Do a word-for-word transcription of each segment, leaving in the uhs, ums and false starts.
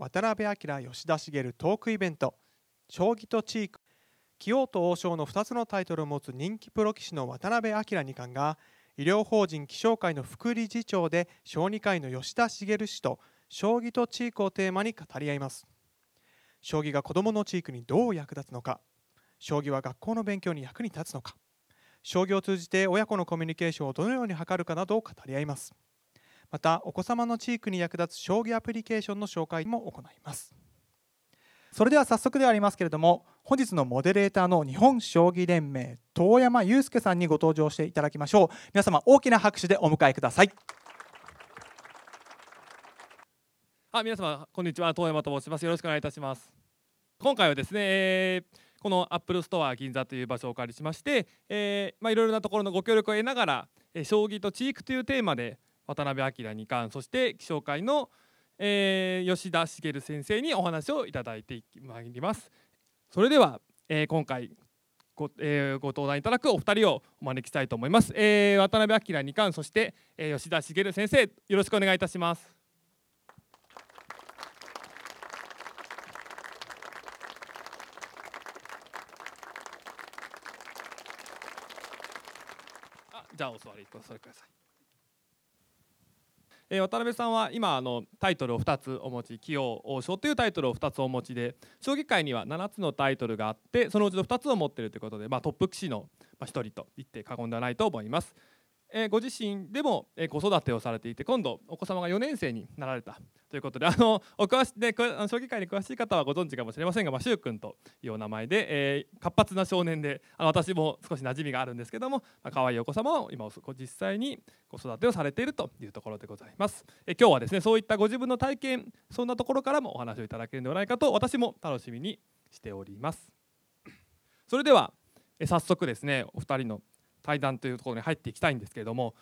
渡辺明吉田茂トークイベント、将棋と地位、棋王と王将のふたつのタイトルを持つ人気プロ棋士の渡辺明二冠が、医療法人気象会の副理事長で小児科医の吉田茂氏と将棋と地域をテーマに語り合います。将棋が子どもの地域にどう役立つのか、将棋は学校の勉強に役に立つのか、将棋を通じて親子のコミュニケーションをどのように図るかなどを語り合います。また、お子様の地域に役立つ将棋アプリケーションの紹介も行います。それでは早速ではありますけれども、本日のモデレーターの日本将棋連盟遠山雄介さんにご登場していただきましょう。皆様大きな拍手でお迎えください。あ、皆様こんにちは、遠山と申します。よろしくお願いいたします。今回はですね、えー、このアップルストア銀座という場所をお借りしまして、えーまあ、いろいろなところのご協力を得ながら、えー、将棋と地域というテーマで渡辺明二冠、そして気象会の、えー、吉田茂先生にお話をいただいてまいります。それでは、えー、今回 ご,、えー、ご登壇いただくお二人をお招きしたいと思います。えー、渡辺明二冠、そして、えー、吉田茂先生、よろしくお願いいたします。あ、じゃあお座りください。渡辺さんは今あのタイトルをふたつお持ち、棋王王将というタイトルをふたつお持ちで、将棋界にはななつのタイトルがあって、そのうちのふたつを持っているということで、まあ、トップ棋士のひとりと言って過言ではないと思います。えー、ご自身でも子育てをされていて、今度お子様がよねん生になられたということで、あのお詳しで将棋界に詳しい方はご存知かもしれませんが、まあ、しゅうくんというお名前で、えー、活発な少年で、あの私も少し馴染みがあるんですけども、まあ、可愛いお子様を今実際に子育てをされているというところでございます。えー、今日はですね、そういったご自分の体験、そんなところからもお話をいただけるのではないかと私も楽しみにしております。それでは、えー、早速ですね、お二人の対談というところに入っていきたいんですけれども、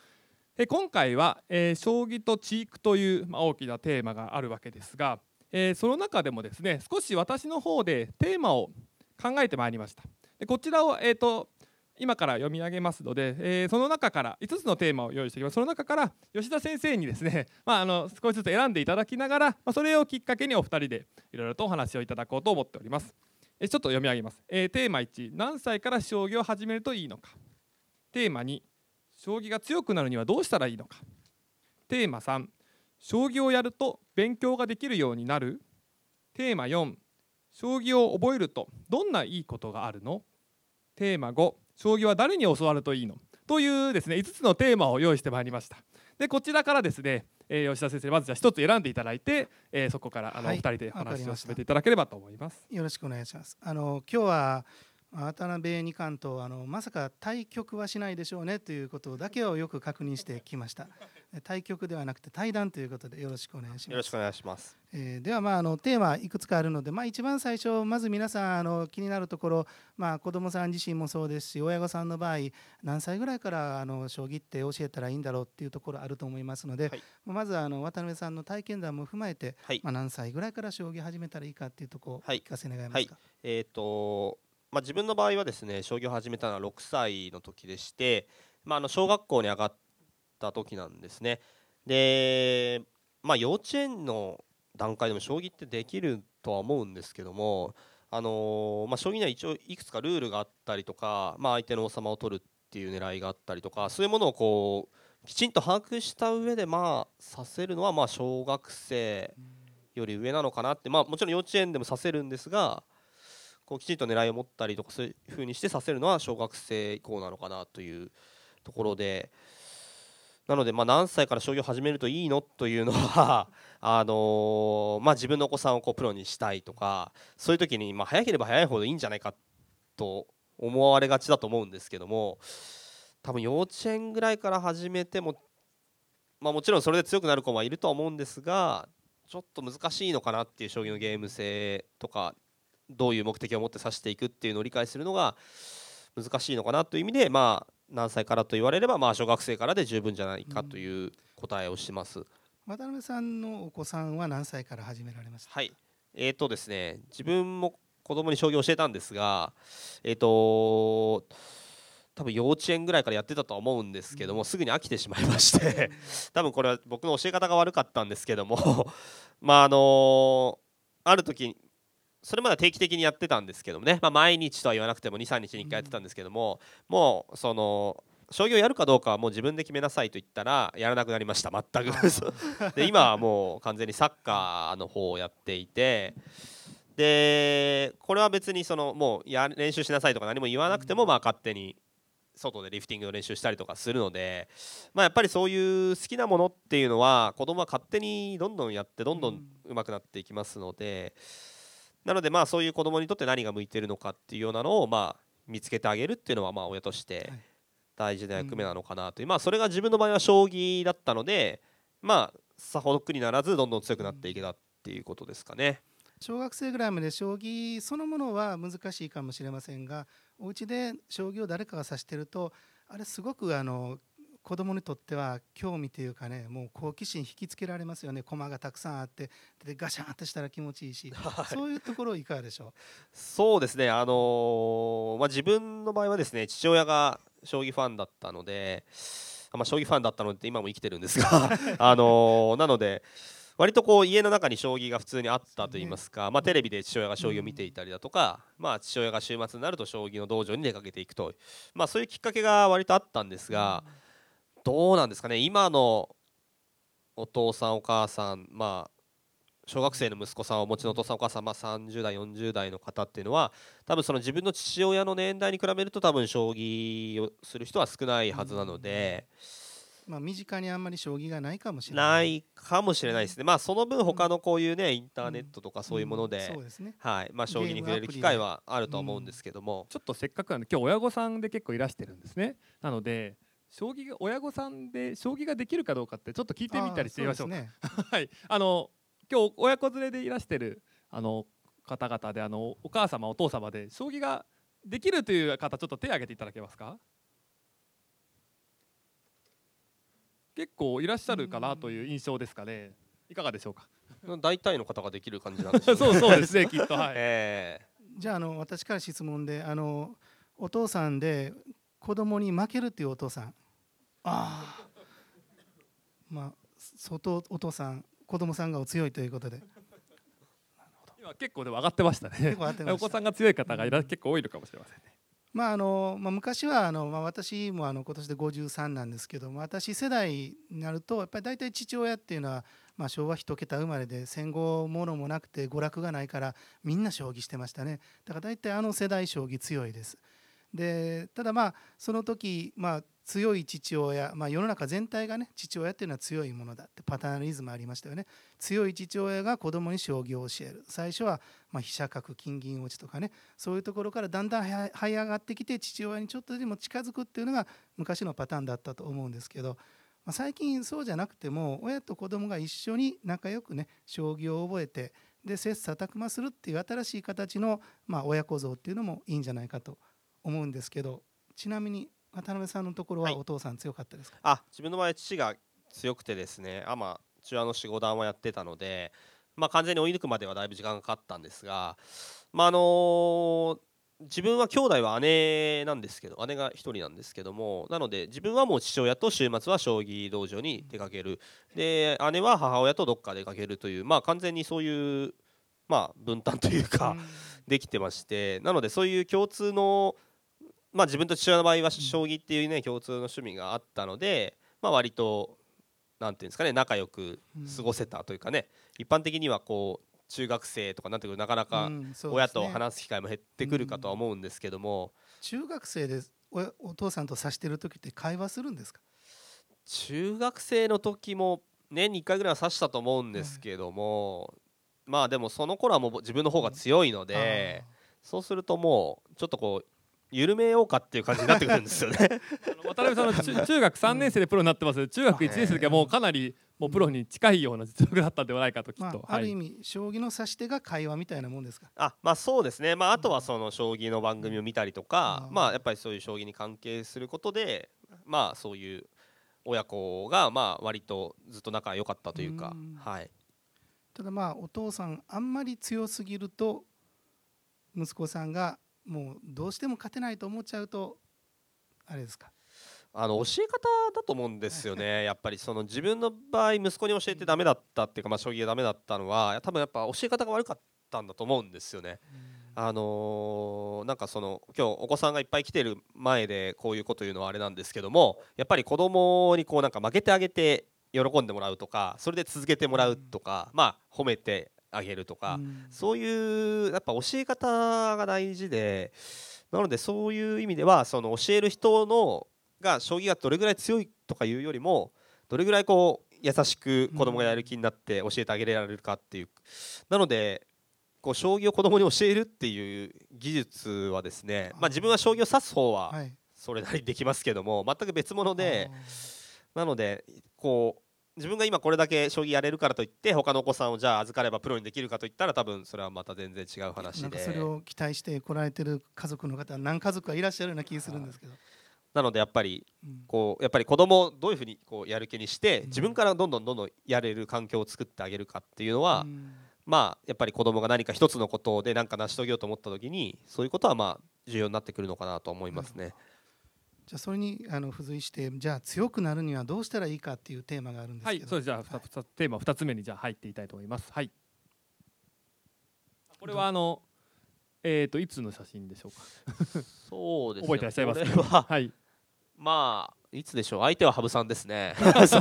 今回は、えー、将棋と地域という、まあ、大きなテーマがあるわけですが、えー、その中でもですね、少し私の方でテーマを考えてまいりました。でこちらを、えー、と今から読み上げますので、えー、その中からいつつのテーマを用意していきます。その中から吉田先生にですね、まあ、あの少しずつ選んでいただきながら、まあ、それをきっかけにお二人でいろいろとお話をいただこうと思っております。えー、ちょっと読み上げます。えー、テーマいち、何歳から将棋を始めるといいのか。テーマに、将棋が強くなるにはどうしたらいいのか。テーマさん、将棋をやると勉強ができるようになる。テーマよん、将棋を覚えるとどんないいことがあるの。テーマご、将棋は誰に教わるといいのというですね、いつつのテーマを用意してまいりました。でこちらからですね、えー、吉田先生、まずじゃあひとつ選んでいただいて、えー、そこからあのお二人で話を進めていただければと思います。はい、よろしくお願いします。あの今日は渡辺二冠とあのまさか対局はしないでしょうねということだけをよく確認してきました。対局ではなくて対談ということで、よろしくお願いします。よろしくお願いします。えー、では、まあ、あのテーマいくつかあるので、まあ、一番最初、まず皆さんあの気になるところ、まあ、子どもさん自身もそうですし、親御さんの場合何歳ぐらいからあの将棋って教えたらいいんだろうっていうところあると思いますので、はい、まずあの渡辺さんの体験談も踏まえて、はい、まあ、何歳ぐらいから将棋始めたらいいかっていうところをお聞かせ願いますか。はいはい、えーとまあ、自分の場合はですね、将棋を始めたのはろくさいの時でして、まあ、あの小学校に上がった時なんですね。で、まあ、幼稚園の段階でも将棋ってできるとは思うんですけども、あのーまあ、将棋には一応いくつかルールがあったりとか、まあ、相手の王様を取るっていう狙いがあったりとか、そういうものをこうきちんと把握した上で、まあ、させるのはまあ小学生より上なのかなって、まあ、もちろん幼稚園でもさせるんですが、こうきちんと狙いを持ったりとか、そういう風にしてさせるのは小学生以降なのかなというところで、なので、まあ何歳から将棋を始めるといいのというのはあのまあ自分のお子さんをこうプロにしたいとか、そういう時にまあ早ければ早いほどいいんじゃないかと思われがちだと思うんですけども、多分幼稚園ぐらいから始めても、まあもちろんそれで強くなる子はいるとは思うんですが、ちょっと難しいのかなっていう、将棋のゲーム性とかどういう目的を持って指していくっていうのを理解するのが難しいのかなという意味で、まあ、何歳からと言われれば、まあ小学生からで十分じゃないかという答えをします。うん、渡辺さんのお子さんは何歳から始められましたか。はい、えーとですね、自分も子供に将棋を教えたんですが、えーと多分幼稚園ぐらいからやってたとは思うんですけども、すぐに飽きてしまいまして多分これは僕の教え方が悪かったんですけどもまああのーある時、それまで定期的にやってたんですけどもね、まあ、毎日とは言わなくてもにさんにちにいっかいやってたんですけども、うん、もうその将棋をやるかどうかはもう自分で決めなさいと言ったらやらなくなりました、全くで今はもう完全にサッカーの方をやっていて、でこれは別にそのもうや練習しなさいとか何も言わなくても、まあ勝手に外でリフティングの練習したりとかするので、まあ、やっぱりそういう好きなものっていうのは子供は勝手にどんどんやってどんどん上手くなっていきますので、なのでまあそういう子供にとって何が向いてるのかっていうようなのをまあ見つけてあげるっていうのはまあ親として大事な役目なのかなという、まあそれが自分の場合は将棋だったので、まあさほど苦にならずどんどん強くなっていけたっていうことですかね。小学生ぐらいまで将棋そのものは難しいかもしれませんが、お家で将棋を誰かが指してるとあれすごくあの子供にとっては興味というかね、もう好奇心引きつけられますよね。駒がたくさんあってでガシャンとしたら気持ちいいし、はい、そういうところいかがでしょう。そうですね、あのーまあ、自分の場合はですね、父親が将棋ファンだったので、まあ、将棋ファンだったので今も生きてるんですがあのー、なので割とこう家の中に将棋が普通にあったといいますか、まあテレビで父親が将棋を見ていたりだとか、まあ父親が週末になると将棋の道場に出かけていくと、まあそういうきっかけが割とあったんですが、どうなんですかね、今のお父さんお母さん、まあ小学生の息子さんをお持ちのお父さんお母さん、まあさんじゅうだいよんじゅうだいの方っていうのは多分その自分の父親の年代に比べると多分将棋をする人は少ないはずなので、まあ、身近にあんまり将棋がないかもしれないないかもしれないですね、まあ、その分他のこういうね、うん、インターネットとかそういうもので将棋に触れる機会はあると思うんですけども、うん、ちょっとせっかくなんで今日親御さんで結構いらしてるんですね。なので将棋が親御さんで将棋ができるかどうかってちょっと聞いてみたりしてみましょうか。はい、あの今日親子連れでいらしてるあの方々で、あのお母様お父様で将棋ができるという方、ちょっと手を挙げていただけますか。結構いらっしゃるかなという印象ですかね。いかがでしょうか。大体の方ができる感じなんでしょうね。そうそうですね、きっと、はい。えー、じゃあ、 あの私から質問で、あのお父さんで子供に負けるっていうお父さん、ああ、まあ相当お父さん子供さんがお強いということで。今結構でも上がってましたね。お子さんが強い方がいら、うん、結構多いのかもしれませんね。まああのまあ、昔はあの、まあ、私もあの今年でごじゅうさんなんですけども、私世代になるとやっぱり大体父親っていうのは、まあ、昭和一桁生まれで戦後ものもなくて娯楽がないからみんな将棋してましたね。だから大体あの世代将棋強いです。でただまあその時、まあ、強い父親、まあ、世の中全体がね父親っていうのは強いものだってパターナリズムありましたよね。強い父親が子供に将棋を教える。最初はまあ飛車角金銀落ちとかね、そういうところからだんだん這い上がってきて父親にちょっとでも近づくっていうのが昔のパターンだったと思うんですけど、まあ、最近そうじゃなくても親と子供が一緒に仲良くね将棋を覚えて、で切磋琢磨するっていう新しい形のまあ親子像っていうのもいいんじゃないかと思うんですけど、ちなみに渡辺さんのところはお父さん強かったですか。はい、あ自分の場合父が強くてですね、あ、まあ、中和のよん、ご段はやってたので、まあ、完全に追い抜くまではだいぶ時間がかかったんですが、まああのー、自分は兄弟は姉なんですけど、姉がひとりなんですけども、なので自分はもう父親と週末は将棋道場に出かける、で姉は母親とどっか出かけるという、まあ、完全にそういう、まあ、分担というか、うん、できてまして、なのでそういう共通のまあ、自分と父親の場合は将棋っていうね共通の趣味があったので、まあ割となんていうんですかね、仲良く過ごせたというかね、一般的にはこう中学生とかなってくるとなかなか親と話す機会も減ってくるかとは思うんですけども、中学生で お, お父さんと指してる時って会話するんですか。中学生の時も年にいっかいぐらいは指したと思うんですけども、まあでもその頃はもう自分の方が強いので、そうするともうちょっとこう緩めようかっていう感じになってくるんですよねあの渡辺さんの 中, 中学さんねん生でプロになってます、うん、中学いちねん生の時はもうかなりもうプロに近いような実力だったんではないかと、きっと、まあ、ある意味、はい、将棋の指し手が会話みたいなもんですか。あ、まあ、そうですね、まあ、あとはその将棋の番組を見たりとか、うん、まあ、やっぱりそういう将棋に関係することで、まあ、そういう親子がまあ割とずっと仲良かったというか、うん、はい、ただまあお父さんあんまり強すぎると息子さんがもうどうしても勝てないと思っちゃうとあれですか。あの教え方だと思うんですよねやっぱりその自分の場合息子に教えてダメだったっていうか、まあ将棋がダメだったのは多分やっぱ教え方が悪かったんだと思うんですよね。あのー、なんかその今日お子さんがいっぱい来てる前でこういうこと言うのはあれなんですけども、やっぱり子供にこうなんか負けてあげて喜んでもらうとか、それで続けてもらうとか、まあ褒めてあげるとか、そういうやっぱ教え方が大事で、なのでそういう意味ではその教える人のが将棋がどれぐらい強いとかいうよりも、どれぐらいこう優しく子供がやる気になって教えてあげられるかっていう、なのでこう将棋を子供に教えるっていう技術はですね、まあ自分は将棋を指す方はそれなりにできますけども、全く別物で、なのでこう自分が今これだけ将棋やれるからといって他のお子さんをじゃあ預かればプロにできるかといったら、多分それはまた全然違う話で、なんかそれを期待して来られてる家族の方、何家族かいらっしゃるような気がするんですけど、なのでやっぱりこうやっぱり子供をどういうふうにこうやる気にして自分からどんどんどんどんやれる環境を作ってあげるかっていうのは、まあやっぱり子供が何か一つのことで何か成し遂げようと思った時に、そういうことはまあ重要になってくるのかなと思いますね。じゃあそれにあの付随して、じゃあ強くなるにはどうしたらいいかっていうテーマがあるんですけど、はい、そうです。じゃあ、はい、テーマふたつめにじゃあ入っていきたいと思います、はい、これはあの、えー、といつの写真でしょうか。そうですね、覚えてらっしゃいますか。は、はい、まあいつでしょう。相手は羽生さんですね。そ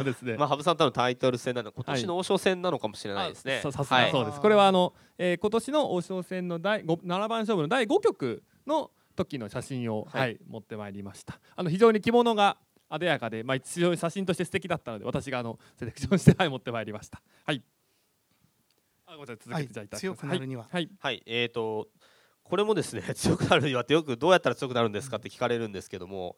うですね、まあ、羽生さんとのタイトル戦なので、今年の王将戦なのかもしれないですね。さすがそうです。これはあの、えー、今年の王将戦の第ななばん勝負のだいご局の時の写真を、はいはい、持ってまいりました。あの非常に着物が艶やかで、まあ、一応写真として素敵だったので、私があのセレクションして、はい、持ってまいりました。はい、あ、ごめんなさい、続けていただきます。強くなるには、はいはいはい、えー、とこれもですね、強くなるにはってよくどうやったら強くなるんですかって聞かれるんですけども、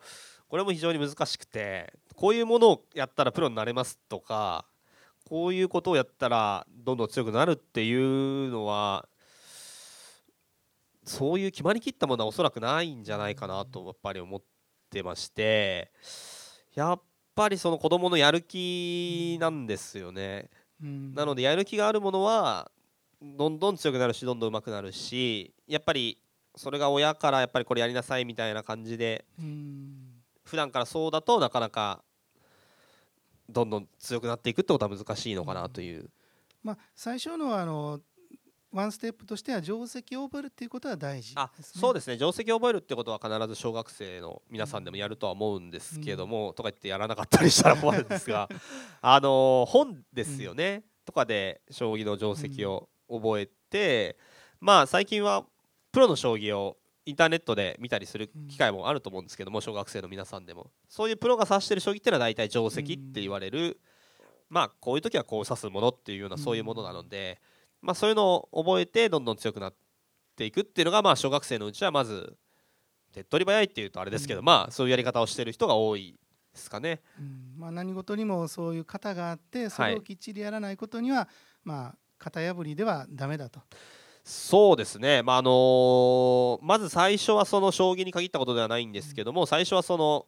これも非常に難しくて、こういうものをやったらプロになれますとか、こういうことをやったらどんどん強くなるっていうのは、そういう決まりきったものはおそらくないんじゃないかなとやっぱり思ってまして、やっぱりその子どものやる気なんですよね。なのでやる気があるものはどんどん強くなるし、どんどん上手くなるし、やっぱりそれが親からやっぱりこれやりなさいみたいな感じで、普段からそうだとなかなかどんどん強くなっていくってことは難しいのかなという、まあ、最初のはあのワンステップとしては定石を覚えるっていうことは大事ですね。あ、そうですね、定石を覚えるってことは必ず小学生の皆さんでもやるとは思うんですけども、うん、とか言ってやらなかったりしたら困るんですがあの本ですよね、うん、とかで将棋の定石を覚えて、うん、まあ最近はプロの将棋をインターネットで見たりする機会もあると思うんですけども、小学生の皆さんでもそういうプロが指してる将棋っていうのは大体定石って言われる、うん、まあこういう時はこう指すものっていうような、そういうものなので、うん、まあ、そういうのを覚えてどんどん強くなっていくっていうのが、まあ小学生のうちはまず手っ取り早いっていうとあれですけど、まあそういうやり方をしている人が多いですかね、うん、まあ、何事にもそういう型があって、それをきっちりやらないことには、はい、まあ、型破りではダメだと。そうですね、まああのー、まず最初はその将棋に限ったことではないんですけども、最初はその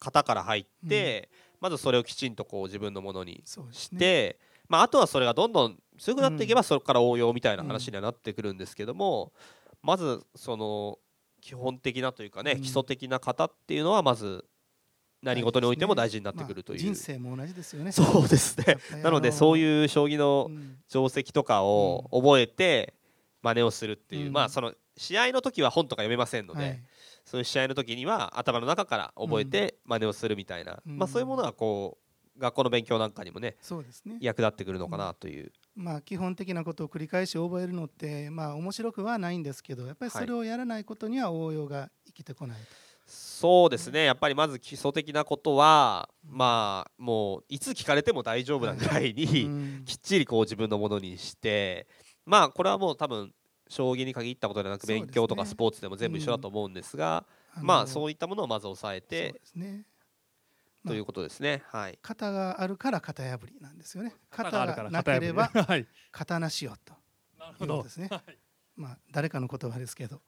型から入って、うん、まずそれをきちんとこう自分のものにして、まあ、あとはそれがどんどん強くなっていけばそれから応用みたいな話にはなってくるんですけども、まずその基本的なというかね、基礎的な型っていうのはまず何事においても大事になってくるという、人生も同じですよね。そうですね、なのでそういう将棋の定石とかを覚えて真似をするっていう、まあその試合の時は本とか読めませんので、そういう試合の時には頭の中から覚えて真似をするみたいな、まあそういうものはこう学校の勉強なんかにも ね, そうですね、役立ってくるのかなという、うん、まあ、基本的なことを繰り返し覚えるのって、まあ、面白くはないんですけど、やっぱりそれをやらないことには応用が生きてこない、はい、そうですね、やっぱりまず基礎的なことは、うん、まあもういつ聞かれても大丈夫なぐらいに、はい、うん、きっちりこう自分のものにして、まあこれはもう多分将棋に限ったことではなく、勉強とかスポーツでも全部一緒だと思うんですが、うん、あのー、まあそういったものをまず抑えて、そうですね、ということですね、はい、型があるから型破りなんですよね。型がなければ型なしよということですね。まあ誰かの言葉ですけど、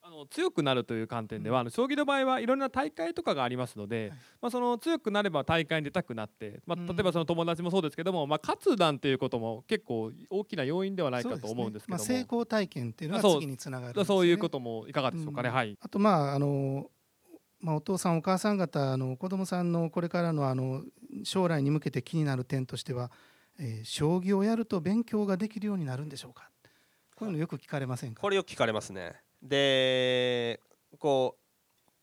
あの強くなるという観点では、あの将棋の場合はいろんな大会とかがありますので、まあその強くなれば大会に出たくなって、まあ例えばその友達もそうですけども、まあ勝つなんていうことも結構大きな要因ではないかと思うんですけども、成功体験っていうのは次につながる、そういうこともいかがでしょうかね。はい、あとまああのまあ、お父さんお母さん方の子どもさんのこれから の, あの将来に向けて気になる点としては、えー、将棋をやると勉強ができるようになるんでしょうか。こういうのよく聞かれませんか。これよく聞かれますね。でこ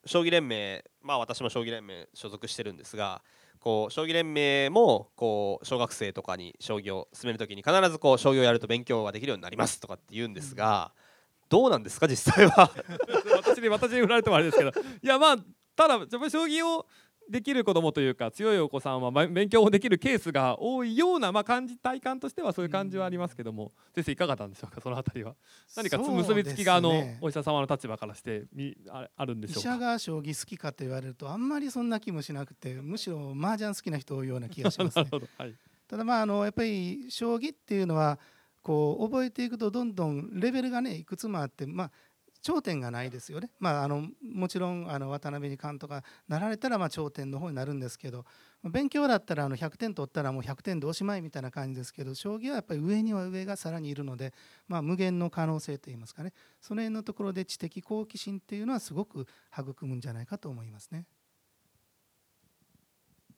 う将棋連盟、まあ、私も将棋連盟所属してるんですが、こう将棋連盟もこう小学生とかに将棋を進めるときに必ずこう将棋をやると勉強ができるようになりますとかって言うんですが、どうなんですか実際は私に私に振られてもあれですけど、いやまあただやっぱり将棋をできる子どもというか強いお子さんは勉強できるケースが多いような、まあ、感じ体感としてはそういう感じはありますけども、先生いかがなんでしょうか。そのあたりは何か結びつきがあの、ね、お医者様の立場からしてあるんでしょうか。医者が将棋好きかと言われるとあんまりそんな気もしなくて、むしろ麻雀好きな人多いような気がしますね。なるほど、はい、ただまああのやっぱり将棋っていうのはこう覚えていくとどんどんレベルがねいくつもあって、まあ頂点がないですよね。まあ、あのもちろんあの渡辺二冠とかなられたらまあ頂点の方になるんですけど、勉強だったらあのひゃくてん取ったらもうひゃくてんでおしまいみたいな感じですけど、将棋はやっぱり上には上がさらにいるので、まあ、無限の可能性といいますかね、その辺のところで知的好奇心っていうのはすごく育むんじゃないかと思いますね。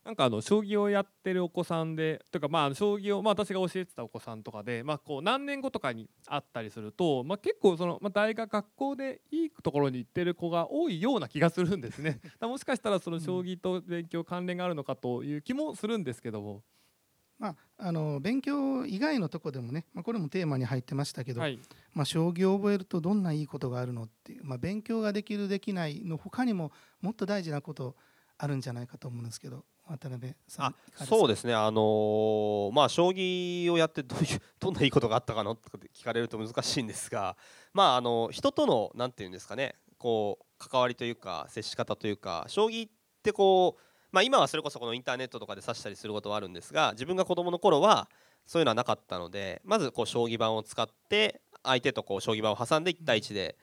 なんかあの将棋をやってるお子さんでというか、まあ将棋をまあ私が教えてたお子さんとかで、まあこう何年後とかに会ったりすると、まあ結構そのまあ大学学校でいいところに行ってる子が多いような気がするんですね。もしかしたらその将棋と勉強関連があるのかという気もするんですけども、まあ、あの勉強以外のとこでもね、まあ、これもテーマに入ってましたけど、はい、まあ、将棋を覚えるとどんないいことがあるのっていう、まあ、勉強ができるできないの他にももっと大事なことあるんじゃないかと思うんですけど、渡辺さん。あ、そうですね、あのーまあ、将棋をやってどういうどんないいことがあったかのって聞かれると難しいんですが、まああの人とのなんていうんですかね、こう関わりというか接し方というか、将棋ってこう、まあ、今はそれこそこのインターネットとかで指したりすることはあるんですが、自分が子どもの頃はそういうのはなかったので、まずこう将棋盤を使って相手とこう将棋盤を挟んでいち対いちで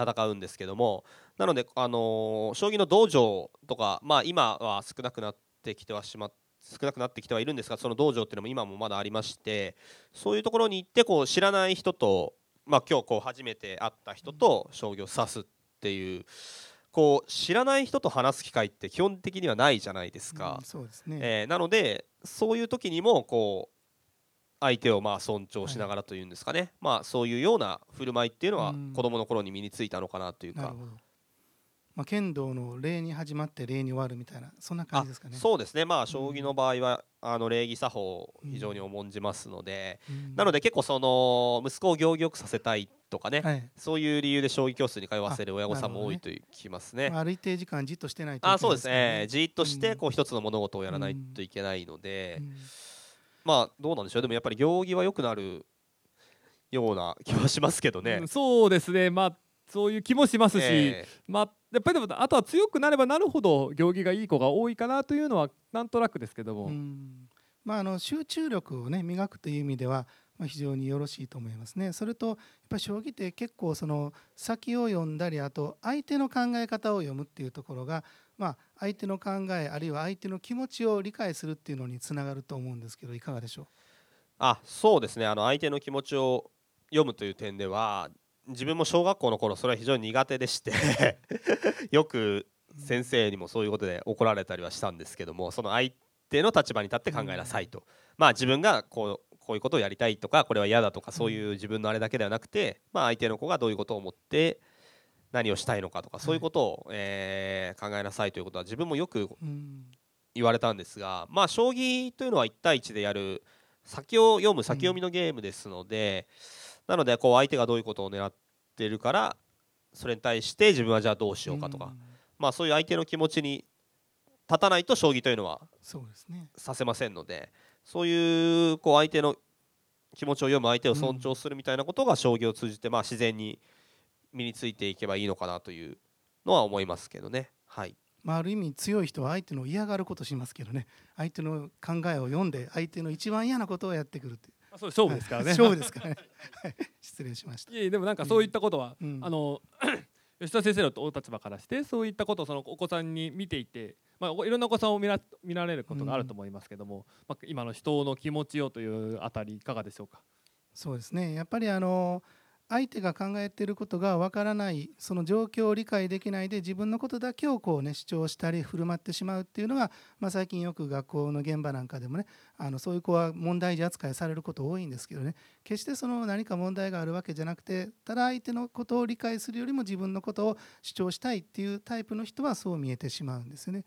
戦うんですけども、なので、あのー、将棋の道場とか、まあ、今は少なくなってきてはしま少なくなってきてはいるんですが、その道場っていうのも今もまだありまして、そういうところに行ってこう知らない人と、まあ、今日こう初めて会った人と将棋を指すっていう、こう知らない人と話す機会って基本的にはないじゃないですか、うん、そうですね、えー、なのでそういう時にもこう相手をまあ尊重しながらというんですかね、はい、まあ、そういうような振る舞いっていうのは子どもの頃に身についたのかなというか、うん、まあ、剣道の礼に始まって礼に終わるみたいな、そんな感じですかね。そうですね、まあ、将棋の場合は、うん、あの礼儀作法を非常に重んじますので、うん、なので結構その息子を行儀よくさせたいとかね、はい、そういう理由で将棋教室に通わせる親御さんも多いと聞きますね。ある一定時間じっとしてないといけないですね。あ、そうですね、じっとしてこう一つの物事をやらないといけないので、うんうん、まあどうなんでしょう。でもやっぱり行儀は良くなるような気はしますけどね、うん、そうですね、まあそういう気もしますし、えーまあ、やっぱりでもあとは強くなればなるほど行儀がいい子が多いかなというのはなんとなくですけども、うん、まあ、あの集中力を、ね、磨くという意味では非常によろしいと思いますね。それとやっぱり将棋って結構その先を読んだり、あと相手の考え方を読むっていうところが、まあ、相手の考えあるいは相手の気持ちを理解するっていうのにつながると思うんですけど、いかがでしょう。あ、そうですね、あの相手の気持ちを読むという点では自分も小学校の頃それは非常に苦手でしてよく先生にもそういうことで怒られたりはしたんですけども、その相手の立場に立って考えなさいと、まあ自分がこう、こういうことをやりたいとかこれは嫌だとかそういう自分のあれだけではなくて、まあ相手の子がどういうことを思って何をしたいのかとかそういうことをえ考えなさいということは自分もよく言われたんですが、まあ将棋というのはいち対いちでやる先を読む先読みのゲームですので、なのでこう相手がどういうことを狙ってるからそれに対して自分はじゃあどうしようかとか、まあそういう相手の気持ちに立たないと将棋というのはさせませんので、そういうこう相手の気持ちを読む、相手を尊重するみたいなことが将棋を通じてまあ自然に身についていけばいいのかなというのは思いますけどね。はい、まあ、ある意味強い人は相手の嫌がることしますけどね、相手の考えを読んで相手の一番嫌なことをやってくるっていう、そう勝負ですからね、はい、勝負ですからね失礼しました。いやでもなんかそういったことは、うん、あの吉田先生のお立場からしてそういったことをそのお子さんに見ていて、まあ、いろんなお子さんを見 ら, 見られることがあると思いますけども、うん、まあ、今の人の気持ちをというあたりいかがでしょうか。そうですね、やっぱりあの相手が考えていることがわからない、その状況を理解できないで自分のことだけをこう、ね、主張したり振る舞ってしまうっていうのが、まあ、最近よく学校の現場なんかでもね、あのそういう子は問題児扱いされること多いんですけどね、決してその何か問題があるわけじゃなくて、ただ相手のことを理解するよりも自分のことを主張したいっていうタイプの人はそう見えてしまうんですよね。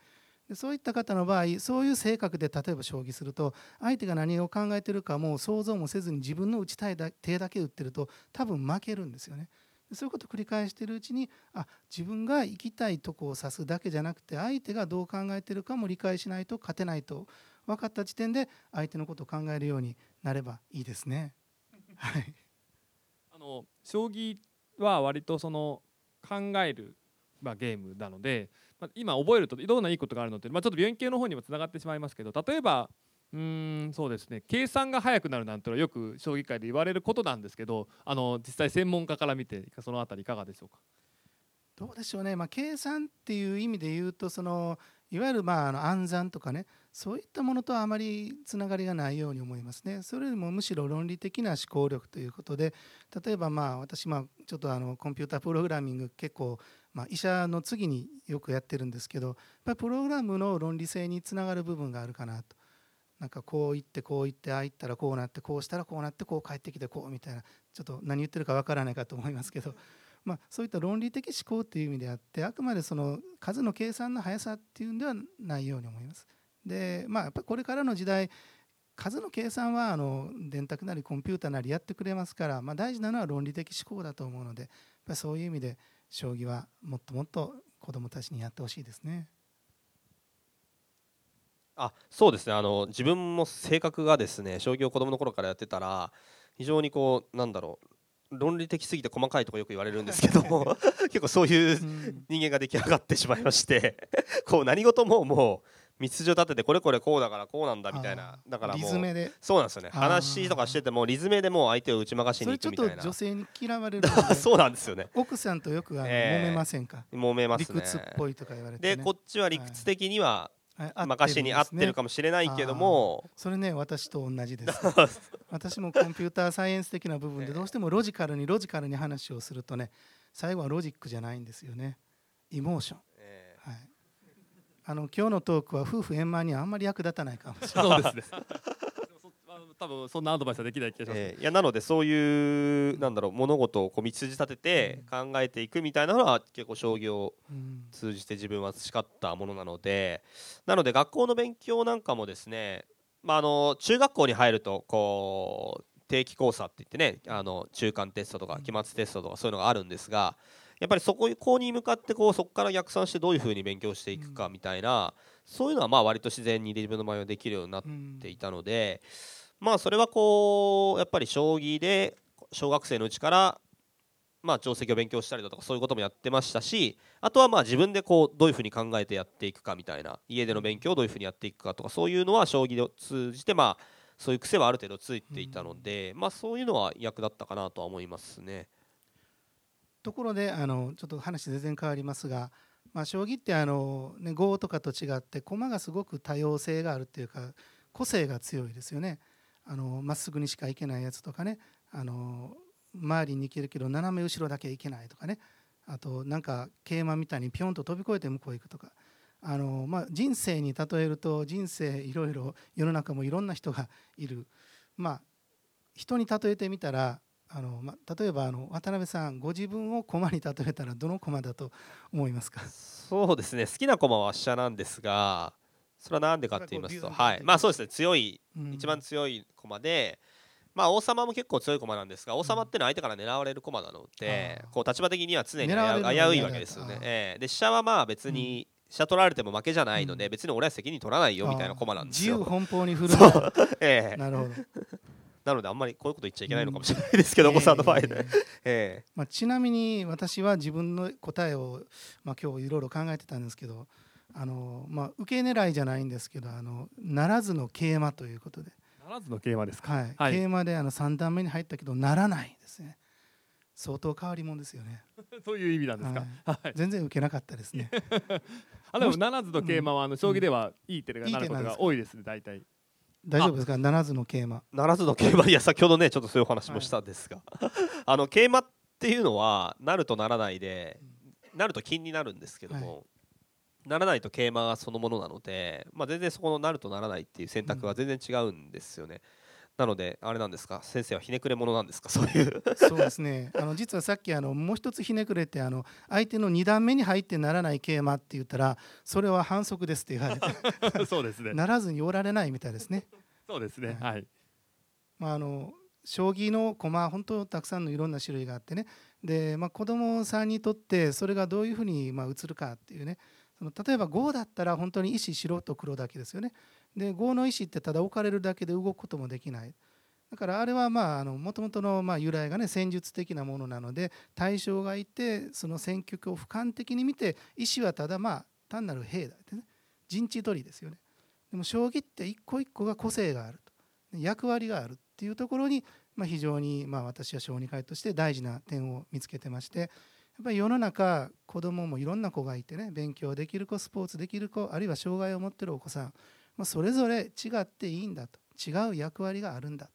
そういった方の場合、そういう性格で例えば将棋すると、相手が何を考えているかもう想像もせずに自分の打ちたい手だけ打ってると多分負けるんですよね。そういうことを繰り返しているうちに、あ、自分が行きたいとこを指すだけじゃなくて、相手がどう考えているかも理解しないと勝てないと分かった時点で、相手のことを考えるようになればいいですね。はい、あの将棋は割とその考える、まあ、ゲームなので、まあ、今覚えるとどんないいことがあるのって、まあ、ちょっと勉強の方にもつながってしまいますけど、例えばうーんそうですね、計算が速くなるなんてのはよく将棋界で言われることなんですけど、あの実際専門家から見てそのあたりいかがでしょうか。どうでしょうね、まあ、計算っていう意味で言うと、そのいわゆるまああの暗算とかね、そういったものとはあまりつながりがないように思いますね。それよりもむしろ論理的な思考力ということで、例えばまあ私まあちょっとあのコンピュータープログラミング結構まあ医者の次によくやってるんですけど、やっぱりプログラムの論理性につながる部分があるかなと。なんかこう言ってこう言ってああ言ったらこうなってこうしたらこうなってこう帰ってきてこうみたいな、ちょっと何言ってるかわからないかと思いますけど、まあ、そういった論理的思考という意味であって、あくまでその数の計算の速さっていうんではないように思います。で、まあ、やっぱりこれからの時代、数の計算はあの電卓なりコンピュータなりやってくれますから、まあ、大事なのは論理的思考だと思うので、やっぱそういう意味で将棋はもっともっと子どもたちにやってほしいですね。あ、そうですね、あの自分も性格がですね、将棋を子どもの頃からやってたら、非常にこうなんだろう、論理的すぎて細かいとかよく言われるんですけども結構そういう人間が出来上がってしまいましてこう何事ももう道筋を立てて、これこれこうだからこうなんだみたいな、だからもうリズムで、そうなんですよね、話とかしててもリズムでもう相手を打ち負かしに行くみたいな。それちょっと女性に嫌われるのでそうなんですよね。奥さんとよく揉めませんか。揉めますね。理屈っぽいとか言われてね。でこっちは理屈的には昔に合ってるかもしれないけども、それね、私と同じです私もコンピューターサイエンス的な部分でどうしてもロジカルにロジカルに話をするとね、最後はロジックじゃないんですよね、エモーション、えーはい、あの今日のトークは夫婦円満にはあんまり役立たないかもしれないそうですね多分そんなアドバイスはできない気がします、えー、いやなのでそういうなんだろう、物事をこう道筋立てて考えていくみたいなのは結構将棋を通じて自分は培ったものなので、なので学校の勉強なんかもですね、まあ、あの中学校に入るとこう定期考査っていってね、あの中間テストとか期末テストとかそういうのがあるんですが、やっぱりそこに向かってこうそこから逆算してどういうふうに勉強していくかみたいな、そういうのはまあ割と自然に自分の場合はできるようになっていたので、まあ、それはこうやっぱり将棋で小学生のうちからまあ定石を勉強したりだとかそういうこともやってましたし、あとはまあ自分でこうどういうふうに考えてやっていくかみたいな、家での勉強をどういうふうにやっていくかとか、そういうのは将棋を通じてまあそういう癖はある程度ついていたので、まあそういうのは役立ったかなとは思いますね。ところであのちょっと話全然変わりますが、まあ将棋ってあのね碁とかと違って駒がすごく多様性があるっていうか個性が強いですよね。あのまっすぐにしか行けないやつとかね、あの周りに行けるけど斜め後ろだけ行けないとかね、あとなんか桂馬みたいにピョンと飛び越えて向こう行くとか、あの、まあ、人生に例えると人生いろいろ世の中もいろんな人がいる、まあ、人に例えてみたらあの、まあ、例えばあの渡辺さんご自分を駒に例えたらどの駒だと思いますか。そうですね、好きな駒は飛車なんですが、それはなんでかって言いますと、はい、まあそうですね、強い、一番強い駒で、まあ王様も結構強い駒なんですが、王様ってのは相手から狙われる駒なので、こう立場的には常に危ういわけですよね。えで飛車はまあ別に飛車取られても負けじゃないので、別に俺は責任取らないよみたいな駒なんですよ。自由奔放に振るええなるほどなのであんまりこういうこと言っちゃいけないのかもしれないですけど、お子さんの場合でえまあちなみに私は自分の答えをまあ今日いろいろ考えてたんですけど、あのまあ、受け狙いじゃないんですけど、あのならずの桂馬ということで、ならずの桂馬ですか、はいはい、桂馬であのさん段目に入ったけどならないですね。相当変わりもんですよねそういう意味なんですか、はいはい、全然受けなかったですねあでもならずの桂馬はあの将棋ではいい手がなることが多いですね、大体、うん、大丈夫ですか、ならずの桂馬。ならずの桂馬、いや先ほどねちょっとそういうお話もしたんですが、はい、あの桂馬っていうのはなるとならないで、なると金になるんですけども、はい、ならないと桂馬がそのものなので、まあ、全然そこのなるとならないっていう選択は全然違うんですよね、うん。なのであれなんですか、先生はひねくれ者なんですか、そういう。そうですね、あの実はさっきあのもう一つひねくれて、あの相手のに段目に入ってならない桂馬って言ったらそれは反則ですって言われてそうですね、ならずにおられないみたいですね。そうですね、はい、はい。まあ、あの将棋の駒本当たくさんのいろんな種類があってね、で、まあ、子供さんにとってそれがどういうふうにまあ映るかっていうね、その例えばごだったら本当に石白と黒だけですよね。でごの石ってただ置かれるだけで動くこともできない。だからあれはまああの元々のまあ由来がね戦術的なものなので、対象がいてその戦局を俯瞰的に見て、石はただまあ単なる兵だってね、陣地取りですよね。でも将棋って一個一個が個性があると、役割があるっていうところに、まあ非常にまあ私は小児科医として大事な点を見つけてまして、やっぱり世の中子どももいろんな子がいてね、勉強できる子、スポーツできる子、あるいは障害を持ってるお子さん、まあ、それぞれ違っていいんだと、違う役割があるんだと、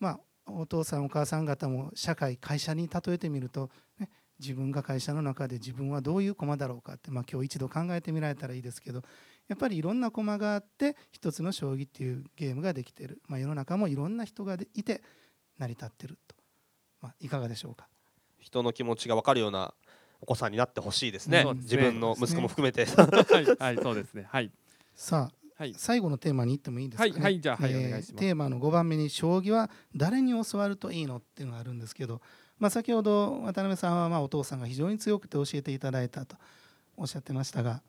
まあ、お父さんお母さん方も社会会社に例えてみると、ね、自分が会社の中で自分はどういう駒だろうかって、まあ、今日一度考えてみられたらいいですけど、やっぱりいろんな駒があって一つの将棋っていうゲームができている、まあ、世の中もいろんな人がいて成り立っていると、まあ、いかがでしょうか。人の気持ちが分かるようなお子さんになってほしいですね、うん、自分の息子も含めて、ね、はい、はい、そうですね、はい。さあ、はい、最後のテーマに行ってもいいですかね。はい、じゃあ、はい、お願いします。テーマのごばんめに将棋は誰に教わるといいのっていうのがあるんですけど、まあ、先ほど渡辺さんはまあお父さんが非常に強くて教えていただいたとおっしゃってましたが、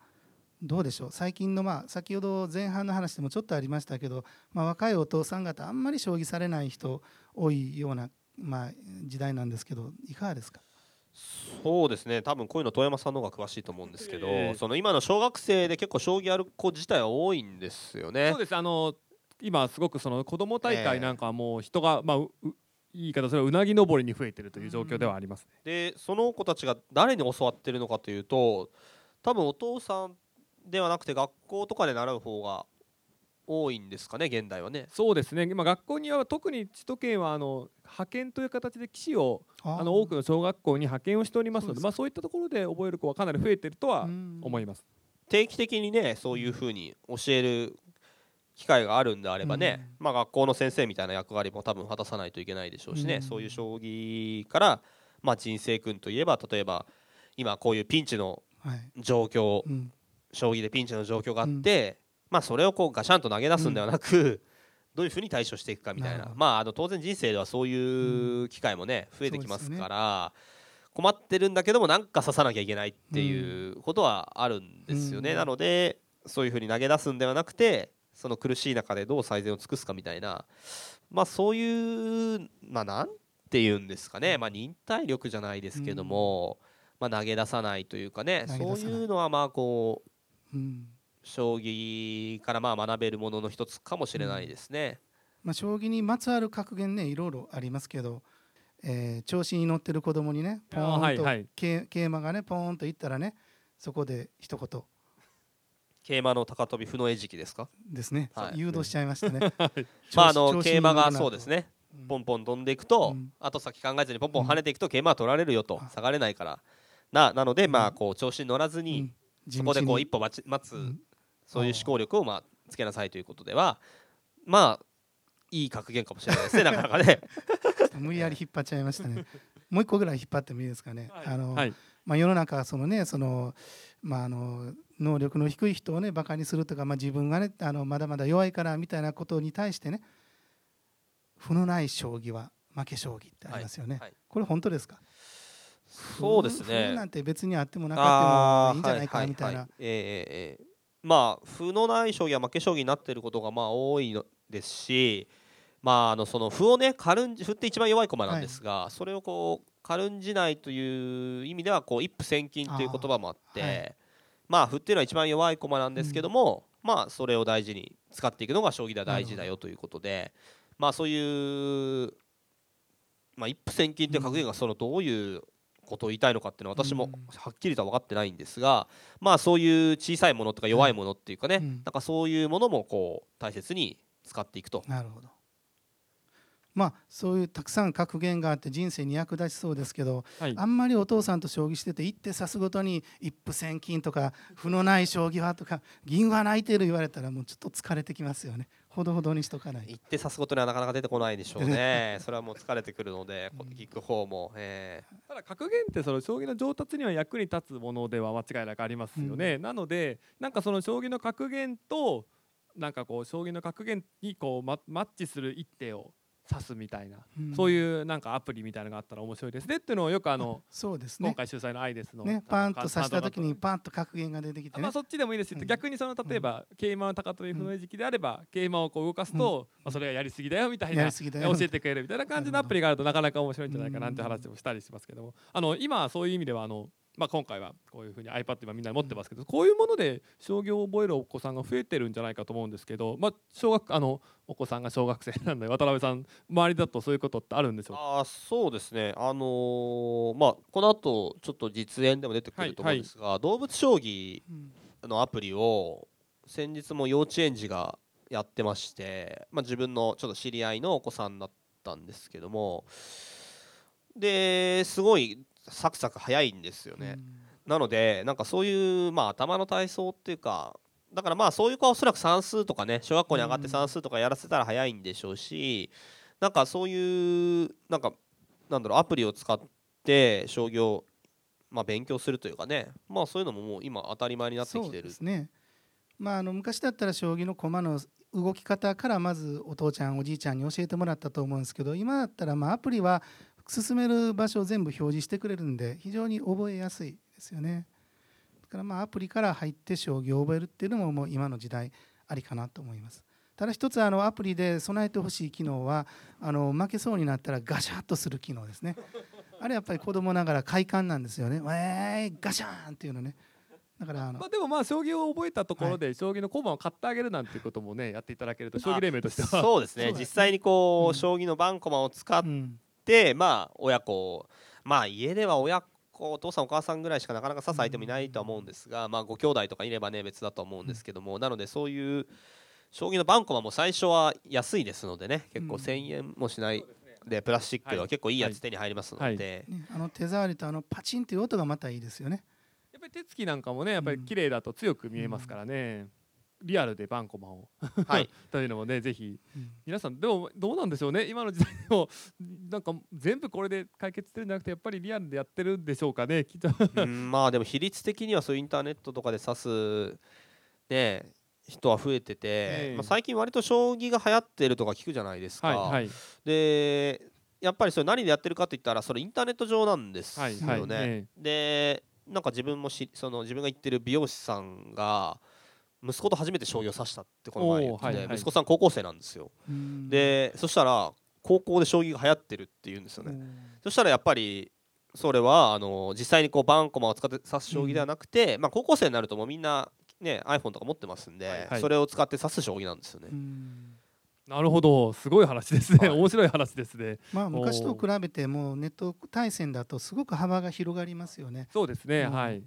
どうでしょう最近の、まあ先ほど前半の話でもちょっとありましたけど、まあ、若いお父さん方あんまり将棋されない人多いような、まあ、時代なんですけど、いかがですか。そうですね、多分こういうの遠山さんの方が詳しいと思うんですけど、えー、その今の小学生で結構将棋やる子自体は多いんですよね。そうです、あの今すごくその子ども大会なんかはもう人が、えーまあ、いい方、それはうなぎ登りに増えてるという状況ではありますね。でその子たちが誰に教わってるのかというと、多分お父さんではなくて学校とかで習う方が多いんですかね、現代はね。そうですね、今学校には特に首都圏はあの派遣という形で棋士をあの多くの小学校に派遣をしておりますので、まあ、そういったところで覚える子はかなり増えているとは思います。定期的にねそういうふうに教える機会があるんであればね、うん、まあ、学校の先生みたいな役割も多分果たさないといけないでしょうしね、うん、そういう将棋から、まあ、人生君といえば例えば今こういうピンチの状況、はい、うん、将棋でピンチの状況があって、うん、まあ、それをこうガシャンと投げ出すんではなく、うん、どういうふうに対処していくかみたいな、まあ、あの当然人生ではそういう機会もね増えてきますから、困ってるんだけどもなんか刺さなきゃいけないっていうことはあるんですよね。なのでそういうふうに投げ出すんではなくて、その苦しい中でどう最善を尽くすかみたいな、まあ、そういう、まあ、なんていうんですかね、まあ、忍耐力じゃないですけども、まあ、投げ出さないというかね、そういうのはまあこう、うん、将棋からまあ学べるものの一つかもしれないですね、うん、まあ、将棋にまつわる格言ねいろいろありますけど、えー、調子に乗ってる子供にねポーンと、はいはい、桂馬がねポーンといったらね、そこで一言、桂馬の高跳び歩の餌食ですかですね、はい、誘導しちゃいましたねまああの桂馬がそうですね、うん、ポンポン飛んでいくと、うん、後先考えずにポンポン跳ねていくと、うん、桂馬は取られるよと、下がれないから な, なので、うん、まあこう調子に乗らずに、うん、そこでこう一歩待つ、うん、そういう思考力をまあつけなさいということでは、まあいい格言かもしれないですねなかなかね無理やり引っ張っちゃいましたねもう一個ぐらい引っ張ってもいいですかね、はい、あの、はい、まあ、世の中そのねその、まあ、あの能力の低い人をねバカにするとか、まあ、自分がねあのまだまだ弱いからみたいなことに対してね、負のない将棋は負け将棋ってありますよね、はいはい、これ本当ですか。そうですね、負なんて別にあってもなかったもいいんじゃないかみたいな、はいはいはい、えーえーまあ、負のない将棋は負け将棋になっていることがまあ多いのですし、まあ、あのその歩をね軽んじ振って一番弱い駒なんですが、はい、それをこう軽んじないという意味ではこう一歩千金という言葉もあって、はい、まあ歩っていうのは一番弱い駒なんですけども、うん、まあ、それを大事に使っていくのが将棋では大事だよということで、まあ、そういう、まあ、一歩千金という格言がそのどういうことを言いたいのかっていうのは私もはっきりとは分かってないんですが、まあそういう小さいものとか弱いものっていうかね、なんかそういうものもこう大切に使っていくと。なるほど。まあ、そういうたくさん格言があって人生に役立ちそうですけど、はい、あんまりお父さんと将棋してて一手指すごとに一歩千金とか歩のない将棋はとか銀は泣いてる言われたらもうちょっと疲れてきますよね。ほどほどにしとかないと一手指すことにはなかなか出てこないでしょうねそれはもう疲れてくるので聞く方も、えー、ただ格言ってその将棋の上達には役に立つものでは間違いなくありますよね、うん、なのでなんかその将棋の格言となんかこう将棋の格言にこう マ, マッチする一手を指すみたいな、うん、そういうなんかアプリみたいなのがあったら面白いですねっていうのをよくあのそうです、ね、今回主催のアイデスの、ね、パンと指した時にパンと格言が出てきて、ね、まあ、そっちでもいいです、うん、逆にその例えば、うん、桂馬の高取り歩の餌食であれば桂馬をこう動かすと、うん、まあ、それがやりすぎだよみたいな、うん、教えてくれるみたいな感じのアプリがあるとなかなか面白いんじゃないかなんて話もしたりしますけども、あの今そういう意味ではあの、まあ、今回はこういうふうに iPad 今みんな持ってますけど、うん、こういうもので将棋を覚えるお子さんが増えてるんじゃないかと思うんですけど、まあ、小学あのお子さんが小学生なんで渡辺さん周りだとそういうことってあるんでしょうか。あ、そうですね、あのーまあ、この後ちょっと実演でも出てくると思うんですが、はいはい、動物将棋のアプリを先日も幼稚園児がやってまして、まあ、自分のちょっと知り合いのお子さんだったんですけども、ですごいサクサク早いんですよね、うん、なのでなんかそういう、まあ、頭の体操っていうかだからまあそういう子はおそらく算数とかね小学校に上がって算数とかやらせたら早いんでしょうし、うん、なんかそういうなんかなんだろうアプリを使って将棋を、まあ、勉強するというかね、まあ、そういうのももう今当たり前になってきてる。そうですね、まあ、あの昔だったら将棋の駒の動き方からまずお父ちゃんおじいちゃんに教えてもらったと思うんですけど、今だったらまあアプリは進める場所を全部表示してくれるんで非常に覚えやすいですよね。だからまあアプリから入って将棋を覚えるっていうのももう今の時代ありかなと思います。ただ一つあのアプリで備えてほしい機能はあの負けそうになったらガシャッとする機能ですね。あれやっぱり子供ながら快感なんですよね。えーガシャーンっていうのね。だからあのまあ、でもまあ将棋を覚えたところで将棋の駒を買ってあげるなんていうこともねやっていただけると将棋連盟としてはそうですね実際にこう、うん、将棋の盤駒を使って、うん、でまあ、親子、まあ、家では親子お父さんお母さんぐらいしかなかなか支えてもいないとは思うんですが、まあ、ご兄弟とかいればね別だと思うんですけども、なのでそういう将棋の盤駒も最初は安いですのでね結構せんえんもしないでプラスチックは結構いいやつ手に入りますので、はいはいはい、あの手触りとあのパチンという音がまたいいですよね。やっぱり手つきなんかもねやっぱり綺麗だと強く見えますからね、リアルで盤駒をはいというのもねぜひ、うん、皆さんでもどうなんでしょうね今の時代でもなんか全部これで解決してるんじゃなくてやっぱりリアルでやってるんでしょうかねきっとうん、まあでも比率的にはそういうインターネットとかで指すね人は増えてて、えーまあ、最近割と将棋が流行ってるとか聞くじゃないですか、はいはい、でやっぱりそれ何でやってるかっていったらそれインターネット上なんですよね、はいはい、えー、でなんか自分もしその自分が行ってる美容師さんが息子と初めて将棋を指したってこの前言ってて、はいはい、息子さん高校生なんですよ。でそしたら高校で将棋が流行ってるっていうんですよね。そしたらやっぱりそれはあの実際にこう盤駒を使って指す将棋ではなくて、うんまあ、高校生になるともうみんな、ね、iPhone とか持ってますんで、はいはい、それを使って指す将棋なんですよね。うん、なるほど、すごい話ですね、はい、面白い話ですね、まあ、昔と比べてもうネット対戦だとすごく幅が広がりますよね。そうですね、うん、はい、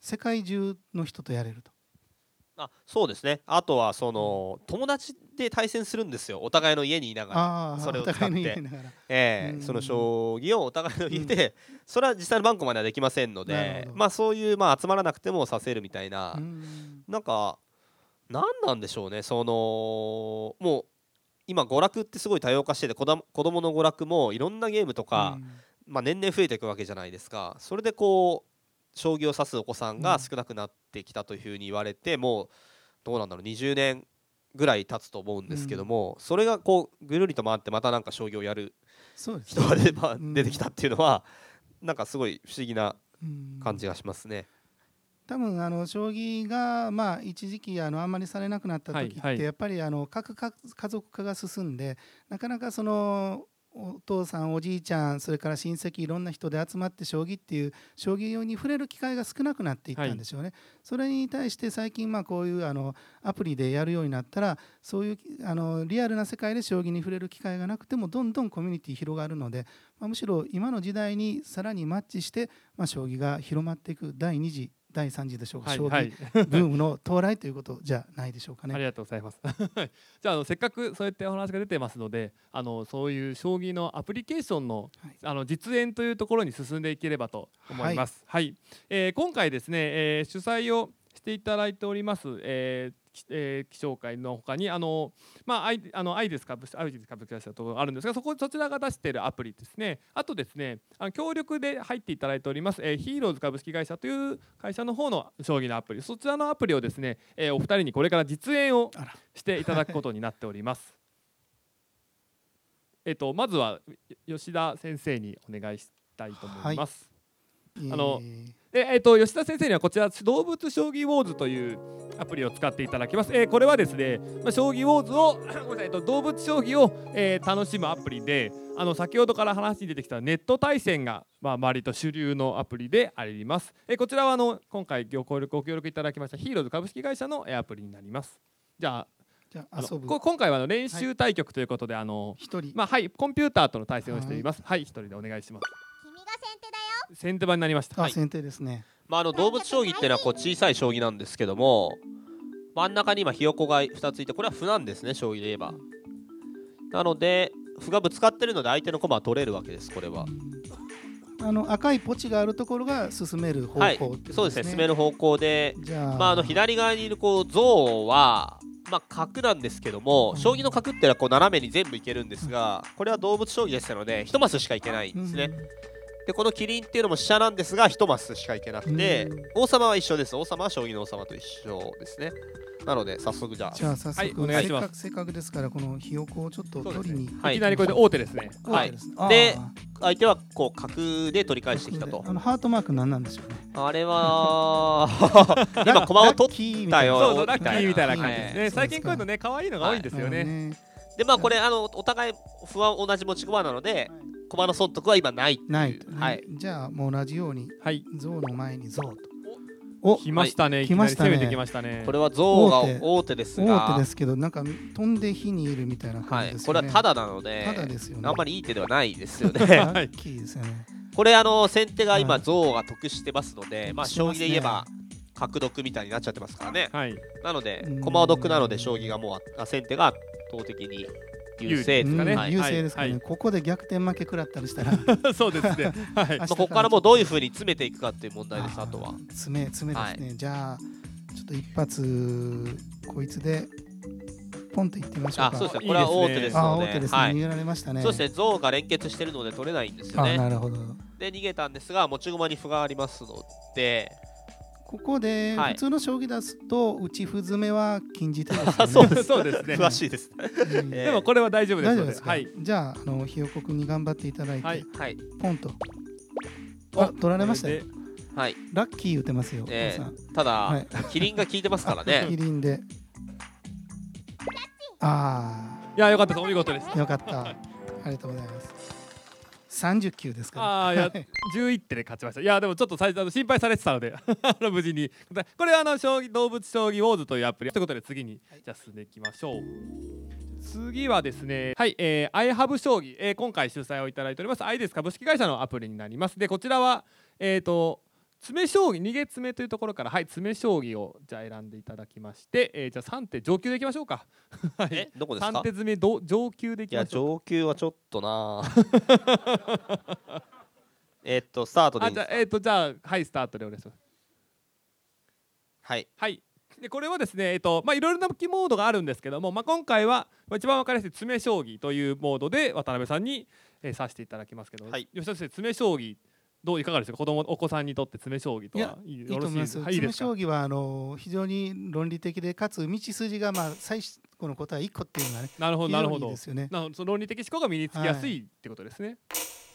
世界中の人とやれると。あ、そうですね、あとはその友達で対戦するんですよ、お互いの家にいながらそれを使って、えー、その将棋をお互いの家で、うん、それは実際の盤駒まではできませんので、まあ、そういう、まあ、集まらなくても指せるみたいな、うん、なんか何なんでしょうね、そのもう今娯楽ってすごい多様化してて子どもの娯楽もいろんなゲームとか、うんまあ、年々増えていくわけじゃないですか。それでこう将棋を指すお子さんが少なくなってきたというふうに言われて、うん、もうどうなんだろうにじゅうねんぐらい経つと思うんですけども、うん、それがこうぐるりと回ってまたなんか将棋をやる人が出て、うん、出てきたっていうのはなんかすごい不思議な感じがしますね、うん、多分あの将棋がまあ一時期あのあんまりされなくなった時ってやっぱりあの核家族化が進んでなかなかそのお父さんおじいちゃんそれから親戚いろんな人で集まって将棋っていう将棋用に触れる機会が少なくなっていったんでしょうね、はい、それに対して最近まあこういうあのアプリでやるようになったらそういうあのリアルな世界で将棋に触れる機会がなくてもどんどんコミュニティ広がるので、まあ、むしろ今の時代にさらにマッチしてまあ将棋が広まっていく第二次だいさん次でしょうか、将棋ブームの到来ということじゃないでしょうかね。ありがとうございますじゃあ、あのせっかくそうやってお話が出てますので、あのそういう将棋のアプリケーションの、はい、あの実演というところに進んでいければと思います、はいはい。えー、今回ですね、えー、主催をしていただいております、えーえー、記者会の他にあの、まあ、アイあのアイデス株式会社とあるんですが、そこそちらが出しているアプリですね。あとですね、あの協力で入っていただいております、えー、ヒーローズ株式会社という会社の方の将棋のアプリ、そちらのアプリをですね、えー、お二人にこれから実演をしていただくことになっておりますえっとまずは吉田先生にお願いしたいと思います、はい。あのでえー、と吉田先生にはこちら動物将棋ウォーズというアプリを使っていただきます。えー、これはですね、まあ、将棋ウォーズをごめんなさい、えっと、動物将棋を、えー、楽しむアプリで、あの先ほどから話に出てきたネット対戦が、まあ、割と主流のアプリであります。えー、こちらはあの今回ご協力、ご協力いただきましたヒーローズ株式会社のアプリになります。じゃあじゃあ遊ぶ、あの今回はあの練習対局ということで、はい、あのひとり、まあはい、コンピューターとの対戦をしています。はい、はい、ひとりでお願いします。君が先手だよ。先手番になりました。あ、はい、先手ですね。まあ、あの動物将棋っていうのはこう小さい将棋なんですけども、真ん中に今ひよこがふたついて、これは歩なんですね、将棋で言えば。なので歩がぶつかってるので相手の駒は取れるわけです。これはあの赤いポチがあるところが進める方向ってことですね。はい、そうですね、進める方向で、まあ、あの左側にいるこう象は、まあ、角なんですけども、将棋の角っていうのはこう斜めに全部いけるんですが、これは動物将棋でしたのでいちマスしかいけないんですね。うんでこのキリンっていうのも飛車なんですがいちマスしかいけなくて、王様は一緒です。王様は将棋の王様と一緒ですね。なので早速じゃあじゃあ早速、はい、お願いします。せっかくですからこのひよこをちょっと取りに、ねはい、いきなりこれで王手ですね。はい、で相手はこう角で取り返してきたと。あのハートマーク何なんでしょうね、あれは今駒を取ったよ。そうそう、ラッキーみたいな感じですね。はい、最近こういうのね可愛いのが多いんですよね。はい、ねでまあこれあのお互い歩は同じ持ち駒なので、はい駒の損得は今ないっていう、ない、はい、じゃあもう同じように、はい、象の前に象とお来ましたね、はい、いきなり攻めてきましたね。これは象が王手ですが王手ですけど、なんか飛んで火にいるみたいな感じですよね。はい、これはタダなので、タダですよね、あんまりいい手ではないですよね大きいですよねこれあの先手が今象が得してますので、はい、まあ将棋で言えば角得みたいになっちゃってますからね。はい、なので駒を得なので将棋がもう先手が圧倒的に優勢ですかね。優勢ですかね、はいはい。ここで逆転負け食らったりしたら、そうですね。はい。まあ、ここからもうどういう風に詰めていくかっていう問題です。あとは詰め詰めですね。はい、じゃあちょっと一発こいつでポンといってみましょうか。あ、そうですね。これは王手ですので、いいですね。あ、王手ですね。はい、逃げられましたね。そうですね。象が連結してるので取れないんですよね。あ、なるほど。で逃げたんですが持ち駒に歩がありますので。ここで普通の将棋出すと打ち歩詰めは禁じ手ですねそうですね詳しいですでもこれは大丈夫ですので、大丈夫ですか、はい、じゃあ、 あのひよこくんに頑張っていただいて、はいはい、ポンとあ取られましたよ、はい、ラッキー打てますよ、えー、ただ、はい、キリンが効いてますからねキリンであーいやよかったです、お見事ですよかったありがとうございます。さんじゅう球ですから、あいやじゅういち手で勝ちましたいやでもちょっと最初心配されてたので無事にこれはあの将棋動物将棋ウォーズというアプリということで次に、はい、じゃあ進んでいきましょう。次はですねはい、えー、アイハブ将棋、えー、今回主催をいただいておりますアイデス株式会社のアプリになります。でこちらはえっ、ー、と詰将棋逃げ詰というところからはい詰将棋をじゃあ選んでいただきまして、えー、じゃあさん手上級でいきましょうかはいえどこですかさん手詰めど上級でいきましょう。いや上級はちょっとなえっとスタートでいいんですか。あじゃあえっ、ー、とじゃあはいスタートでお願いします。はいはいでこれはですねえっ、ー、とまあいろいろな武器モードがあるんですけども、まあ今回は一番わかりやすい詰将棋というモードで渡辺さんに、えー、させていただきますけど、はい、吉田先生詰将棋どういかがですか。子供お子さんにとって詰将棋とはいいと思います。詰将棋はあの非常に論理的でかつ道筋がまあ最後の答えいっこっていうのがねなるほどなるほどですよね。なるほどその論理的思考が身につきやすいってことですね。はい、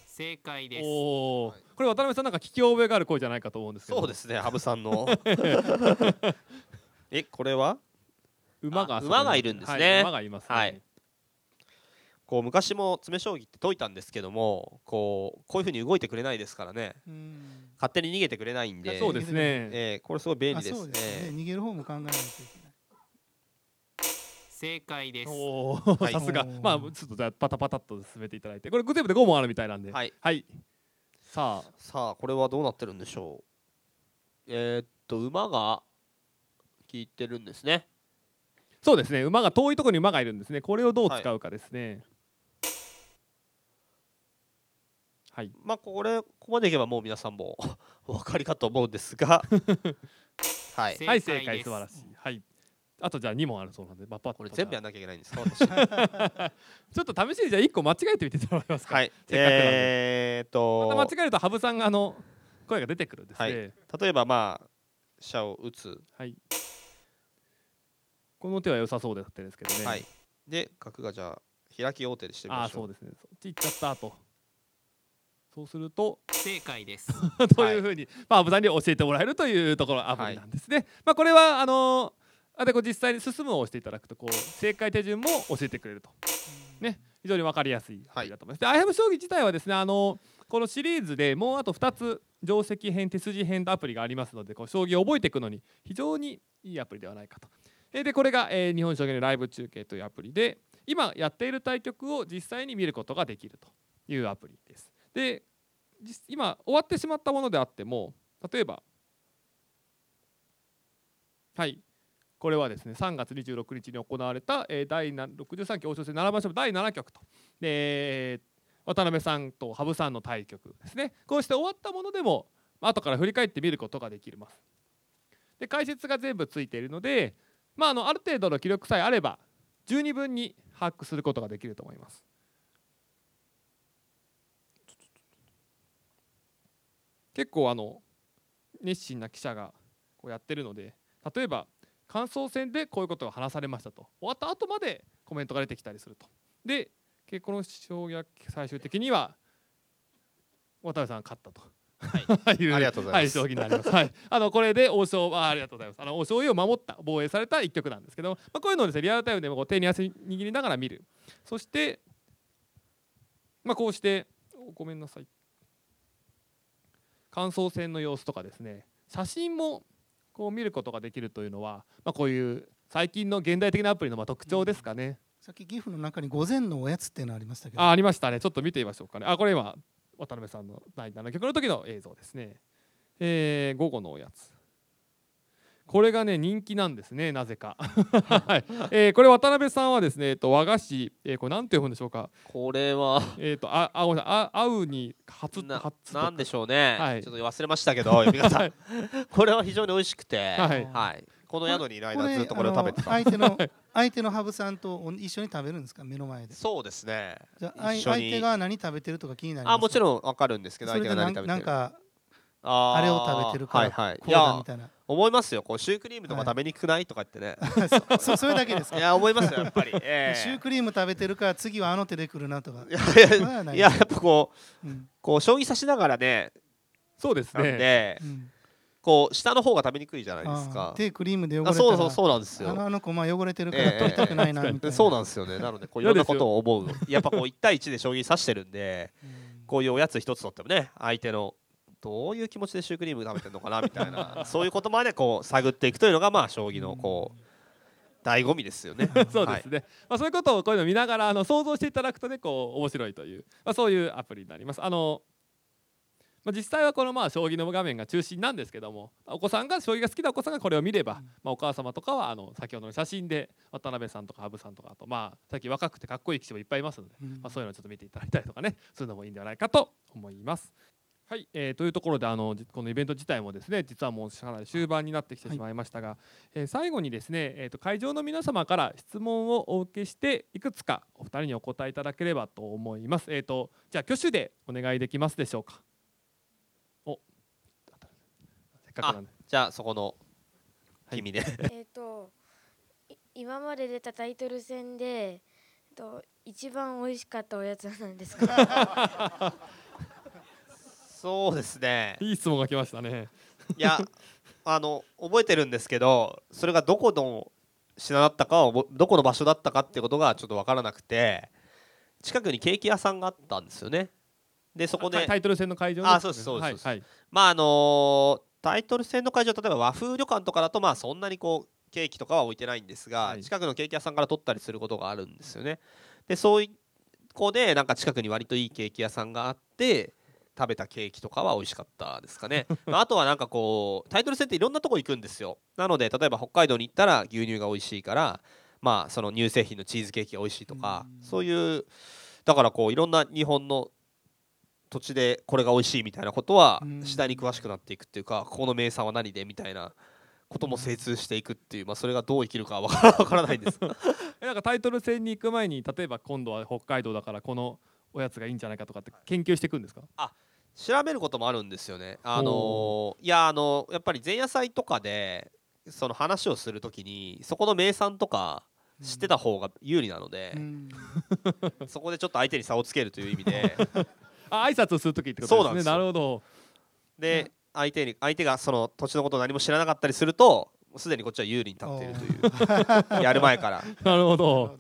正解です。おお、はい、これ渡辺さんなんか聞き覚えがある声じゃないかと思うんですけど。そうですね羽生さんのえこれは馬が馬がいるんですね。はい、馬がいますね。はいこう昔も詰将棋って解いたんですけどもこうこういう風に動いてくれないですからね。うん勝手に逃げてくれないんでそうですね、えー、これすごい便利ですね。そうですね逃げる方も考えないといけない。正解です。おお、はい、さすがまあちょっとじゃあパタパタっと進めていただいてこれ全部でご問あるみたいなんではい、はい、さあさあこれはどうなってるんでしょう。えー、っと馬が効いてるんですね。そうですね、馬が遠いところに馬がいるんですね。これをどう使うかですね。はい、まあこれここまでいけばもう皆さんもお分かりかと思うんですがはい、はい、正解、素晴らしい。はい、あとじゃあに問あるそうなんで、まあ、パッとこれ全部やんなきゃいけないんですか私ちょっと試しにじゃあいっこ間違えてみてもらえますか。はい、えーっとまた間違えると羽生さんがあの声が出てくるんですね、はい、例えばまあ飛車を打つ、はい、この手は良さそうだったんですけどね、はい、で角がじゃあ開き王手でしてみましょう。あ、そうですね、そっち行っちゃったと。そうすると正解ですというふうに、はい、まあ、羽生さんに教えてもらえるというところがアプリなんですね、はい、まあ、これはあのーあでこう実際に進むを押していただくとこう正解手順も教えてくれると、ね、非常に分かりやすいだと思います。で、アイハブ将棋自体はですね、あのこのシリーズでもうあとふたつ定石編手筋編とアプリがありますので、こう将棋を覚えていくのに非常にいいアプリではないかと。でこれが、えー、日本将棋のライブ中継というアプリで今やっている対局を実際に見ることができるというアプリです。で今終わってしまったものであっても、例えばはい、これはですねさんがつにじゅうろくにちに行われた、えー、だいろくじゅうさんき王将戦七番勝負だいななきょくと、で渡辺さんと羽生さんの対局ですね。こうして終わったものでも後から振り返って見ることができます。で解説が全部ついているので、まあ、あのある程度の記録さえあれば十二分に把握することができると思います。結構あの熱心な記者がこうやってるので、例えば感想戦でこういうことが話されましたと終わった後までコメントが出てきたりすると。で結構の将棋は最終的には渡辺さんが勝ったと、はい、いうありがとうございます、はい、将棋になります、はい、あのこれで王将はありがとうございます、あの王将を守った防衛された一局なんですけども、まあ、こういうのをですねリアルタイムでもこう手に汗握りながら見る。そして、まあ、こうしてごめんなさい感想戦の様子とかですね、写真もこう見ることができるというのは、まあ、こういう最近の現代的なアプリのまあ特徴ですかね、うん、さっきギフの中に午前のおやつっていうのありましたけど、あ、ありましたね、ちょっと見てみましょうかね。あ、これ今渡辺さんのだいななきょくの時の映像ですね、えー、午後のおやつ、これがね人気なんですね、なぜかはい、えー、これ渡辺さんはですね、えっと、和菓子、えー、これなんて読むんでしょうか。これはえっとああごめんなさい、あうに初ななんでしょうね、はい、ちょっと忘れましたけど読み方、はい、これは非常に美味しくて、はい、はい、この宿にいる間ずっとこれを食べてた。相手の相手の羽生さんと一緒に食べるんですか、目の前で。そうですね。じゃあ相手が何食べてるとか気になりますか。あ、もちろんわかるんですけど、相手が何食べてる。なんかあ, あれを食べてるから、はいはい、こうだみたいな。いや思いますよ、こうシュークリームとか食べにくくない、はい、とか言ってねそ, それだけですか。いや思いますよやっぱり、えー、シュークリーム食べてるから次はあの手で来るなとかい や, い や, ないいややっぱこ う,、うん、こう将棋指しながらね。そうですね、なんで、うん、こう下の方が食べにくいじゃないですか。手クリームで汚れたら、そうそうそうなんですよ、あ の, あの子まあ汚れてるから取りたくないなみたいな、えーえー、そうなんですよね。なのでこういろんなことを思うやっぱこういち対いちで将棋指してるんで、うん、こういうおやつ一つ取ってもね、相手のどういう気持ちでシュークリーム食べてるのかなみたいなそういうことまでこう探っていくというのがまあ将棋のこう醍醐味ですよねそうですね、はい、まあ、そういうことをこういうの見ながらあの想像していただくとね、こう面白いという、まあ、そういうアプリになります。あの、まあ、実際はこのまあ将棋の画面が中心なんですけども、お子さんが将棋が好きなお子さんがこれを見れば、うん、まあ、お母様とかはあの先ほどの写真で渡辺さんとか羽生さんとか、あとまあ最近若くてかっこいい棋士もいっぱいいますので、うん、まあ、そういうのをちょっと見ていただいたりとかね、そういうのもいいんではないかと思います。はい、えー、というところであのこのイベント自体もですね実はもうかなり終盤になってきてしまいましたが、はい、えー、最後にですね、えー、と会場の皆様から質問をお受けしていくつかお二人にお答えいただければと思います。えー、とじゃあ挙手でお願いできますでしょうか。おせっかくなんで、あ、じゃあそこの君で、はい、えと今まで出たタイトル戦で、えー、と一番美味しかったおやつは何ですかそうですね、いい質問が来ましたねいやあの覚えてるんですけど、それがどこの品だったかどこの場所だったかってことがちょっと分からなくて、近くにケーキ屋さんがあったんですよね。でそこでタイトル戦の会場ですね。あ、そうですそうです、はい、まああのー、タイトル戦の会場、例えば和風旅館とかだとまあそんなにこうケーキとかは置いてないんですが、はい、近くのケーキ屋さんから取ったりすることがあるんですよね。でそういう子でなんか近くに割といいケーキ屋さんがあって、食べたケーキとかは美味しかったですかねあとはなんかこうタイトル戦っていろんなとこ行くんですよ。なので例えば北海道に行ったら牛乳が美味しいから、まあその乳製品のチーズケーキが美味しいとか、そういうだからこういろんな日本の土地でこれが美味しいみたいなことは次第に詳しくなっていくっていうか、ここの名産は何でみたいなことも精通していくっていう、まあ、それがどう生きるかは分からないですなんかタイトル戦に行く前に、例えば今度は北海道だからこのおやつがいいんじゃないかとかって研究していくんですか？あ、調べることもあるんですよね。あのいやあのやっぱり前夜祭とかでその話をするときにそこの名産とか知ってた方が有利なので、うん、そこでちょっと相手に差をつけるという意味であ、挨拶をするときってことですね。そうなんです。なるほど。で、ね、相手に相手がその土地のことを何も知らなかったりするとすでにこっちは有利に立っているというやる前からなるほど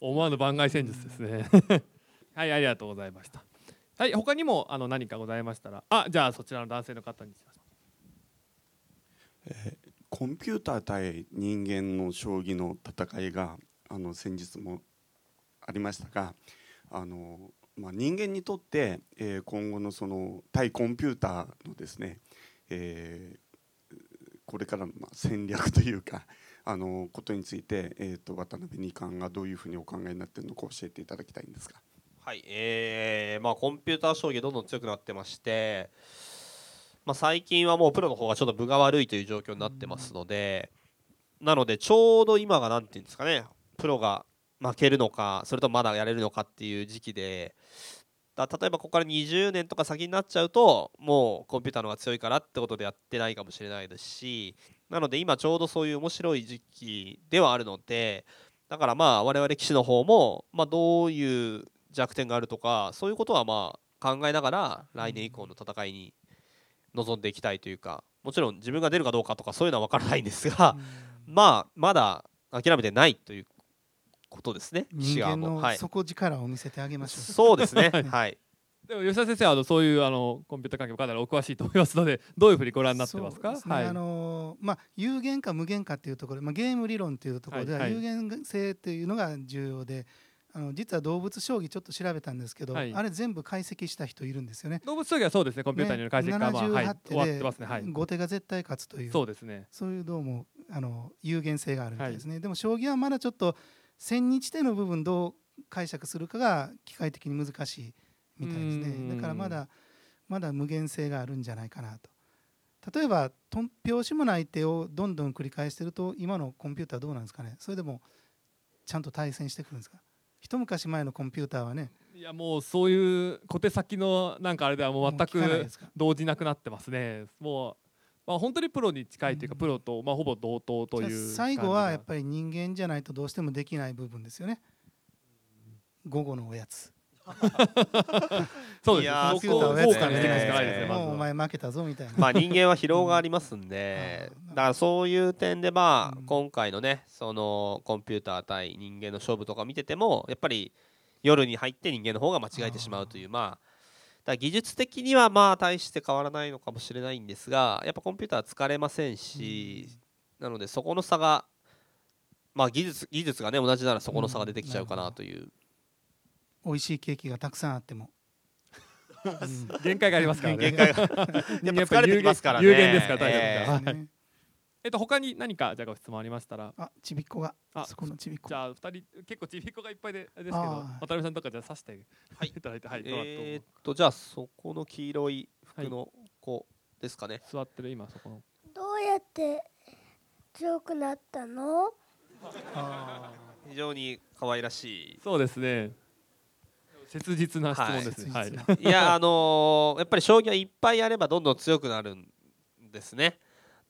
思わぬ番外戦術ですねはい、ありがとうございました。はい、他にもあの何かございましたら、あ、じゃあそちらの男性の方にします。えー、コンピューター対人間の将棋の戦いがあの先日もありましたが、あのまあ、人間にとって、えー、今後のその対コンピューターのですね、えー、これからのまあ戦略というかあのことについて、えー、と渡辺二冠がどういうふうにお考えになっているのか教えていただきたいんですが。はい、えーまあ、コンピューター将棋どんどん強くなってまして、まあ、最近はもうプロの方がちょっと分が悪いという状況になってますので、なのでちょうど今が何て言うんですかね、プロが負けるのかそれともまだやれるのかっていう時期で、だ例えばここからにじゅうねんとか先になっちゃうともうコンピューターの方が強いからってことでやってないかもしれないですし、なので今ちょうどそういう面白い時期ではあるので、だからまあ我々棋士の方もまあどういう弱点があるとかそういうことはまあ考えながら来年以降の戦いに臨んでいきたいというか、もちろん自分が出るかどうかとかそういうのは分からないんですが、まあまだ諦めてないということですね。人間の底力を見せてあげましょう。そうですねはい。でも吉田先生はあのそういうあのコンピューター関係もかなりお詳しいと思いますので、どういうふうにご覧になってますか？そうですね、はい、あのーまあ、有限か無限かっていうところ、まあ、ゲーム理論っていうところでは有限性っていうのが重要で、はいはい、あの実は動物将棋ちょっと調べたんですけど、はい、あれ全部解析した人いるんですよね。動物将棋はそうですね、コンピューターによる解析が、ね、まあ、はい、終わってますね。はい、後手が絶対勝つという、そうですね、そういうどうもあの有限性があるみたいですね。はい、でも将棋はまだちょっと千日手の部分どう解釈するかが機械的に難しいみたいですね。だからまだまだ無限性があるんじゃないかなと。例えばとん拍子もない手をどんどん繰り返してると今のコンピューターどうなんですかね。それでもちゃんと対戦してくるんですか。一昔前のコンピューターはね、いやもうそういう小手先のなんかあれではもう全く動じなくなってますね。もうまあ、本当にプロに近いというか、プロとまあほぼ同等という。最後はやっぱり人間じゃないとどうしてもできない部分ですよね。午後のおやつそうですね、そこを交換していくしかないですね。まずはもうお前負けたぞみたいな、まあ、人間は疲労がありますんで、うん、だからそういう点でまあ今回のね、そのコンピューター対人間の勝負とか見ててもやっぱり夜に入って人間の方が間違えてしまうという、まあだ技術的にはまあ大して変わらないのかもしれないんですが、やっぱコンピューターは疲れませんし、うん、なのでそこの差が、まあ、技術、技術がね同じならそこの差が出てきちゃうかなという、うん、美味しいケーキがたくさんあっても、うん、限界がありますからね。やっぱ疲れてきますからね。有限ですから大丈夫ですね。えっと他に何かじゃあご質問ありましたら。あ、ちびっこが、あそこのちびっこ、じゃあ二人結構ちびっこがいっぱいでですけど、渡辺さんとかじゃあ刺して、はい、いただいて、はい、えー、っとじゃあそこの黄色い服の子ですかね、はい、座ってる今そこの。どうやって強くなったの？あ、非常に可愛らしい。そうですね。切実な質問ですね。はい。はい、いやあのー、やっぱり将棋はいっぱいやればどんどん強くなるんですね。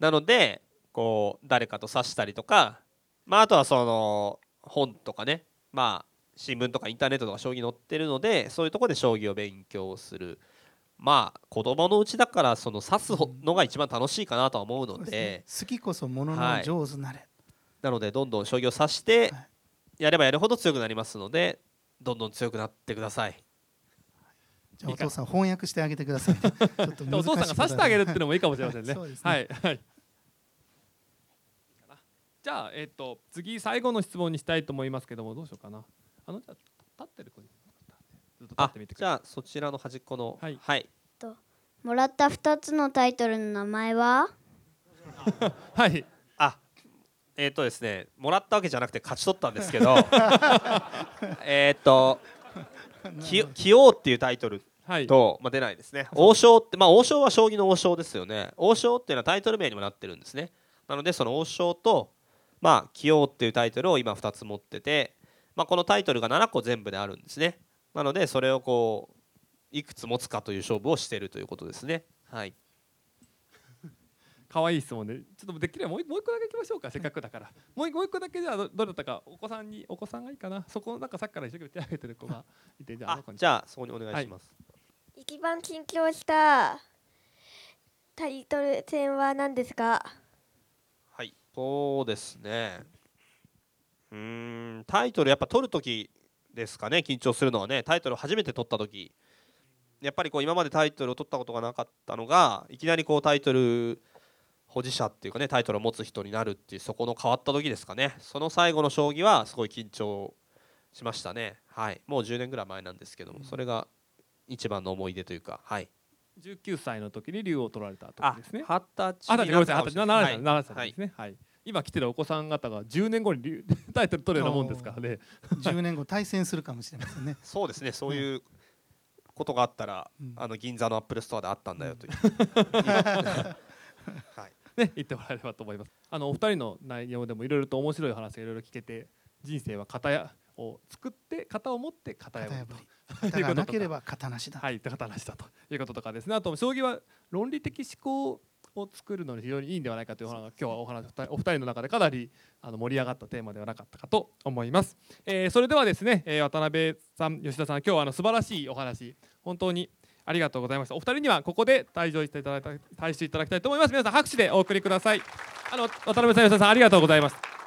なのでこう誰かと指したりとか、まあ、あとはその本とかね、まあ、新聞とかインターネットとか将棋載ってるのでそういうところで将棋を勉強する、まあ、子どものうちだからその指すのが一番楽しいかなとは思うの で,、うん、でね、好きこそものの上手なれ、はい、なのでどんどん将棋を指してやればやるほど強くなりますのでどんどん強くなってください。じゃあお父さん翻訳してあげてください。ちょっと難しい。お父さんが指してあげるっていうのもいいかもしれませんね。はいはい。じゃあ、えー、と次最後の質問にしたいと思いますけども、どうしようかな。あのじゃあ立ってる子にずっと立ってみてください。じゃあそちらの端っこの、はい、はい、ともらったふたつのタイトルの名前ははい、あ、えっとですね、もらったわけじゃなくて勝ち取ったんですけどえっと棋王っていうタイトルと、まあ、出ないですね。王将って、まあ、王将は将棋の王将ですよね。王将っていうのはタイトル名にもなってるんですね。なのでその王将と、まあ、棋王っていうタイトルを今ふたつ持ってて、まあ、このタイトルがななこ全部であるんですね。なのでそれをこういくつ持つかという勝負をしているということですね。はい。可愛い質問で、ちょっとできればもう一個だけいきましょうか。せっかくだから。もう一個だけじゃあどれだったか、お子さんにお子さんがいいかな。そこのなんかさっきから一生懸命手を挙げてる子がいて、じゃあじゃあそこにお願いします。はい、一番緊張したタイトル戦は何ですか。はい。そうですね。うーん、タイトルやっぱ取るときですかね。緊張するのはね。タイトル初めて取ったとき。やっぱりこう今までタイトルを取ったことがなかったのが、いきなりこうタイトル保持者っていうかね、タイトルを持つ人になるっていう、そこの変わった時ですかね。その最後の将棋はすごい緊張しましたね。はい、もうじゅうねんぐらい前なんですけども、それが一番の思い出というか、はい、じゅうきゅうさいの時に竜を取られた時ですね。あ、はたちになったかもしれない。ななさいですね。はい、今来てるお子さん方がじゅうねんごにタイトル取るようなもんですからね。じゅうねんご対戦するかもしれませんね。そうですね、そういう、うん、ことがあったら、うん、あの銀座のアップルストアであったんだよというはいね、言ってもらえればと思います。あのお二人の内容でもいろいろと面白い話がいろいろ聞けて、人生は型を作って型を持って型破り、型がなければ型なしだ、はい、型なしだということとかですね。あと将棋は論理的思考を作るのに非常にいいんではないかという話が、今日はお話お二人の中でかなりあの盛り上がったテーマではなかったかと思います。えー、それではですね、えー、渡辺さん、吉田さん、今日はあの素晴らしいお話本当にありがとうございました。お二人にはここで退場していただいた退出いただきたいと思います。皆さん拍手でお送りください。あの渡辺さん、吉田さん、ありがとうございます。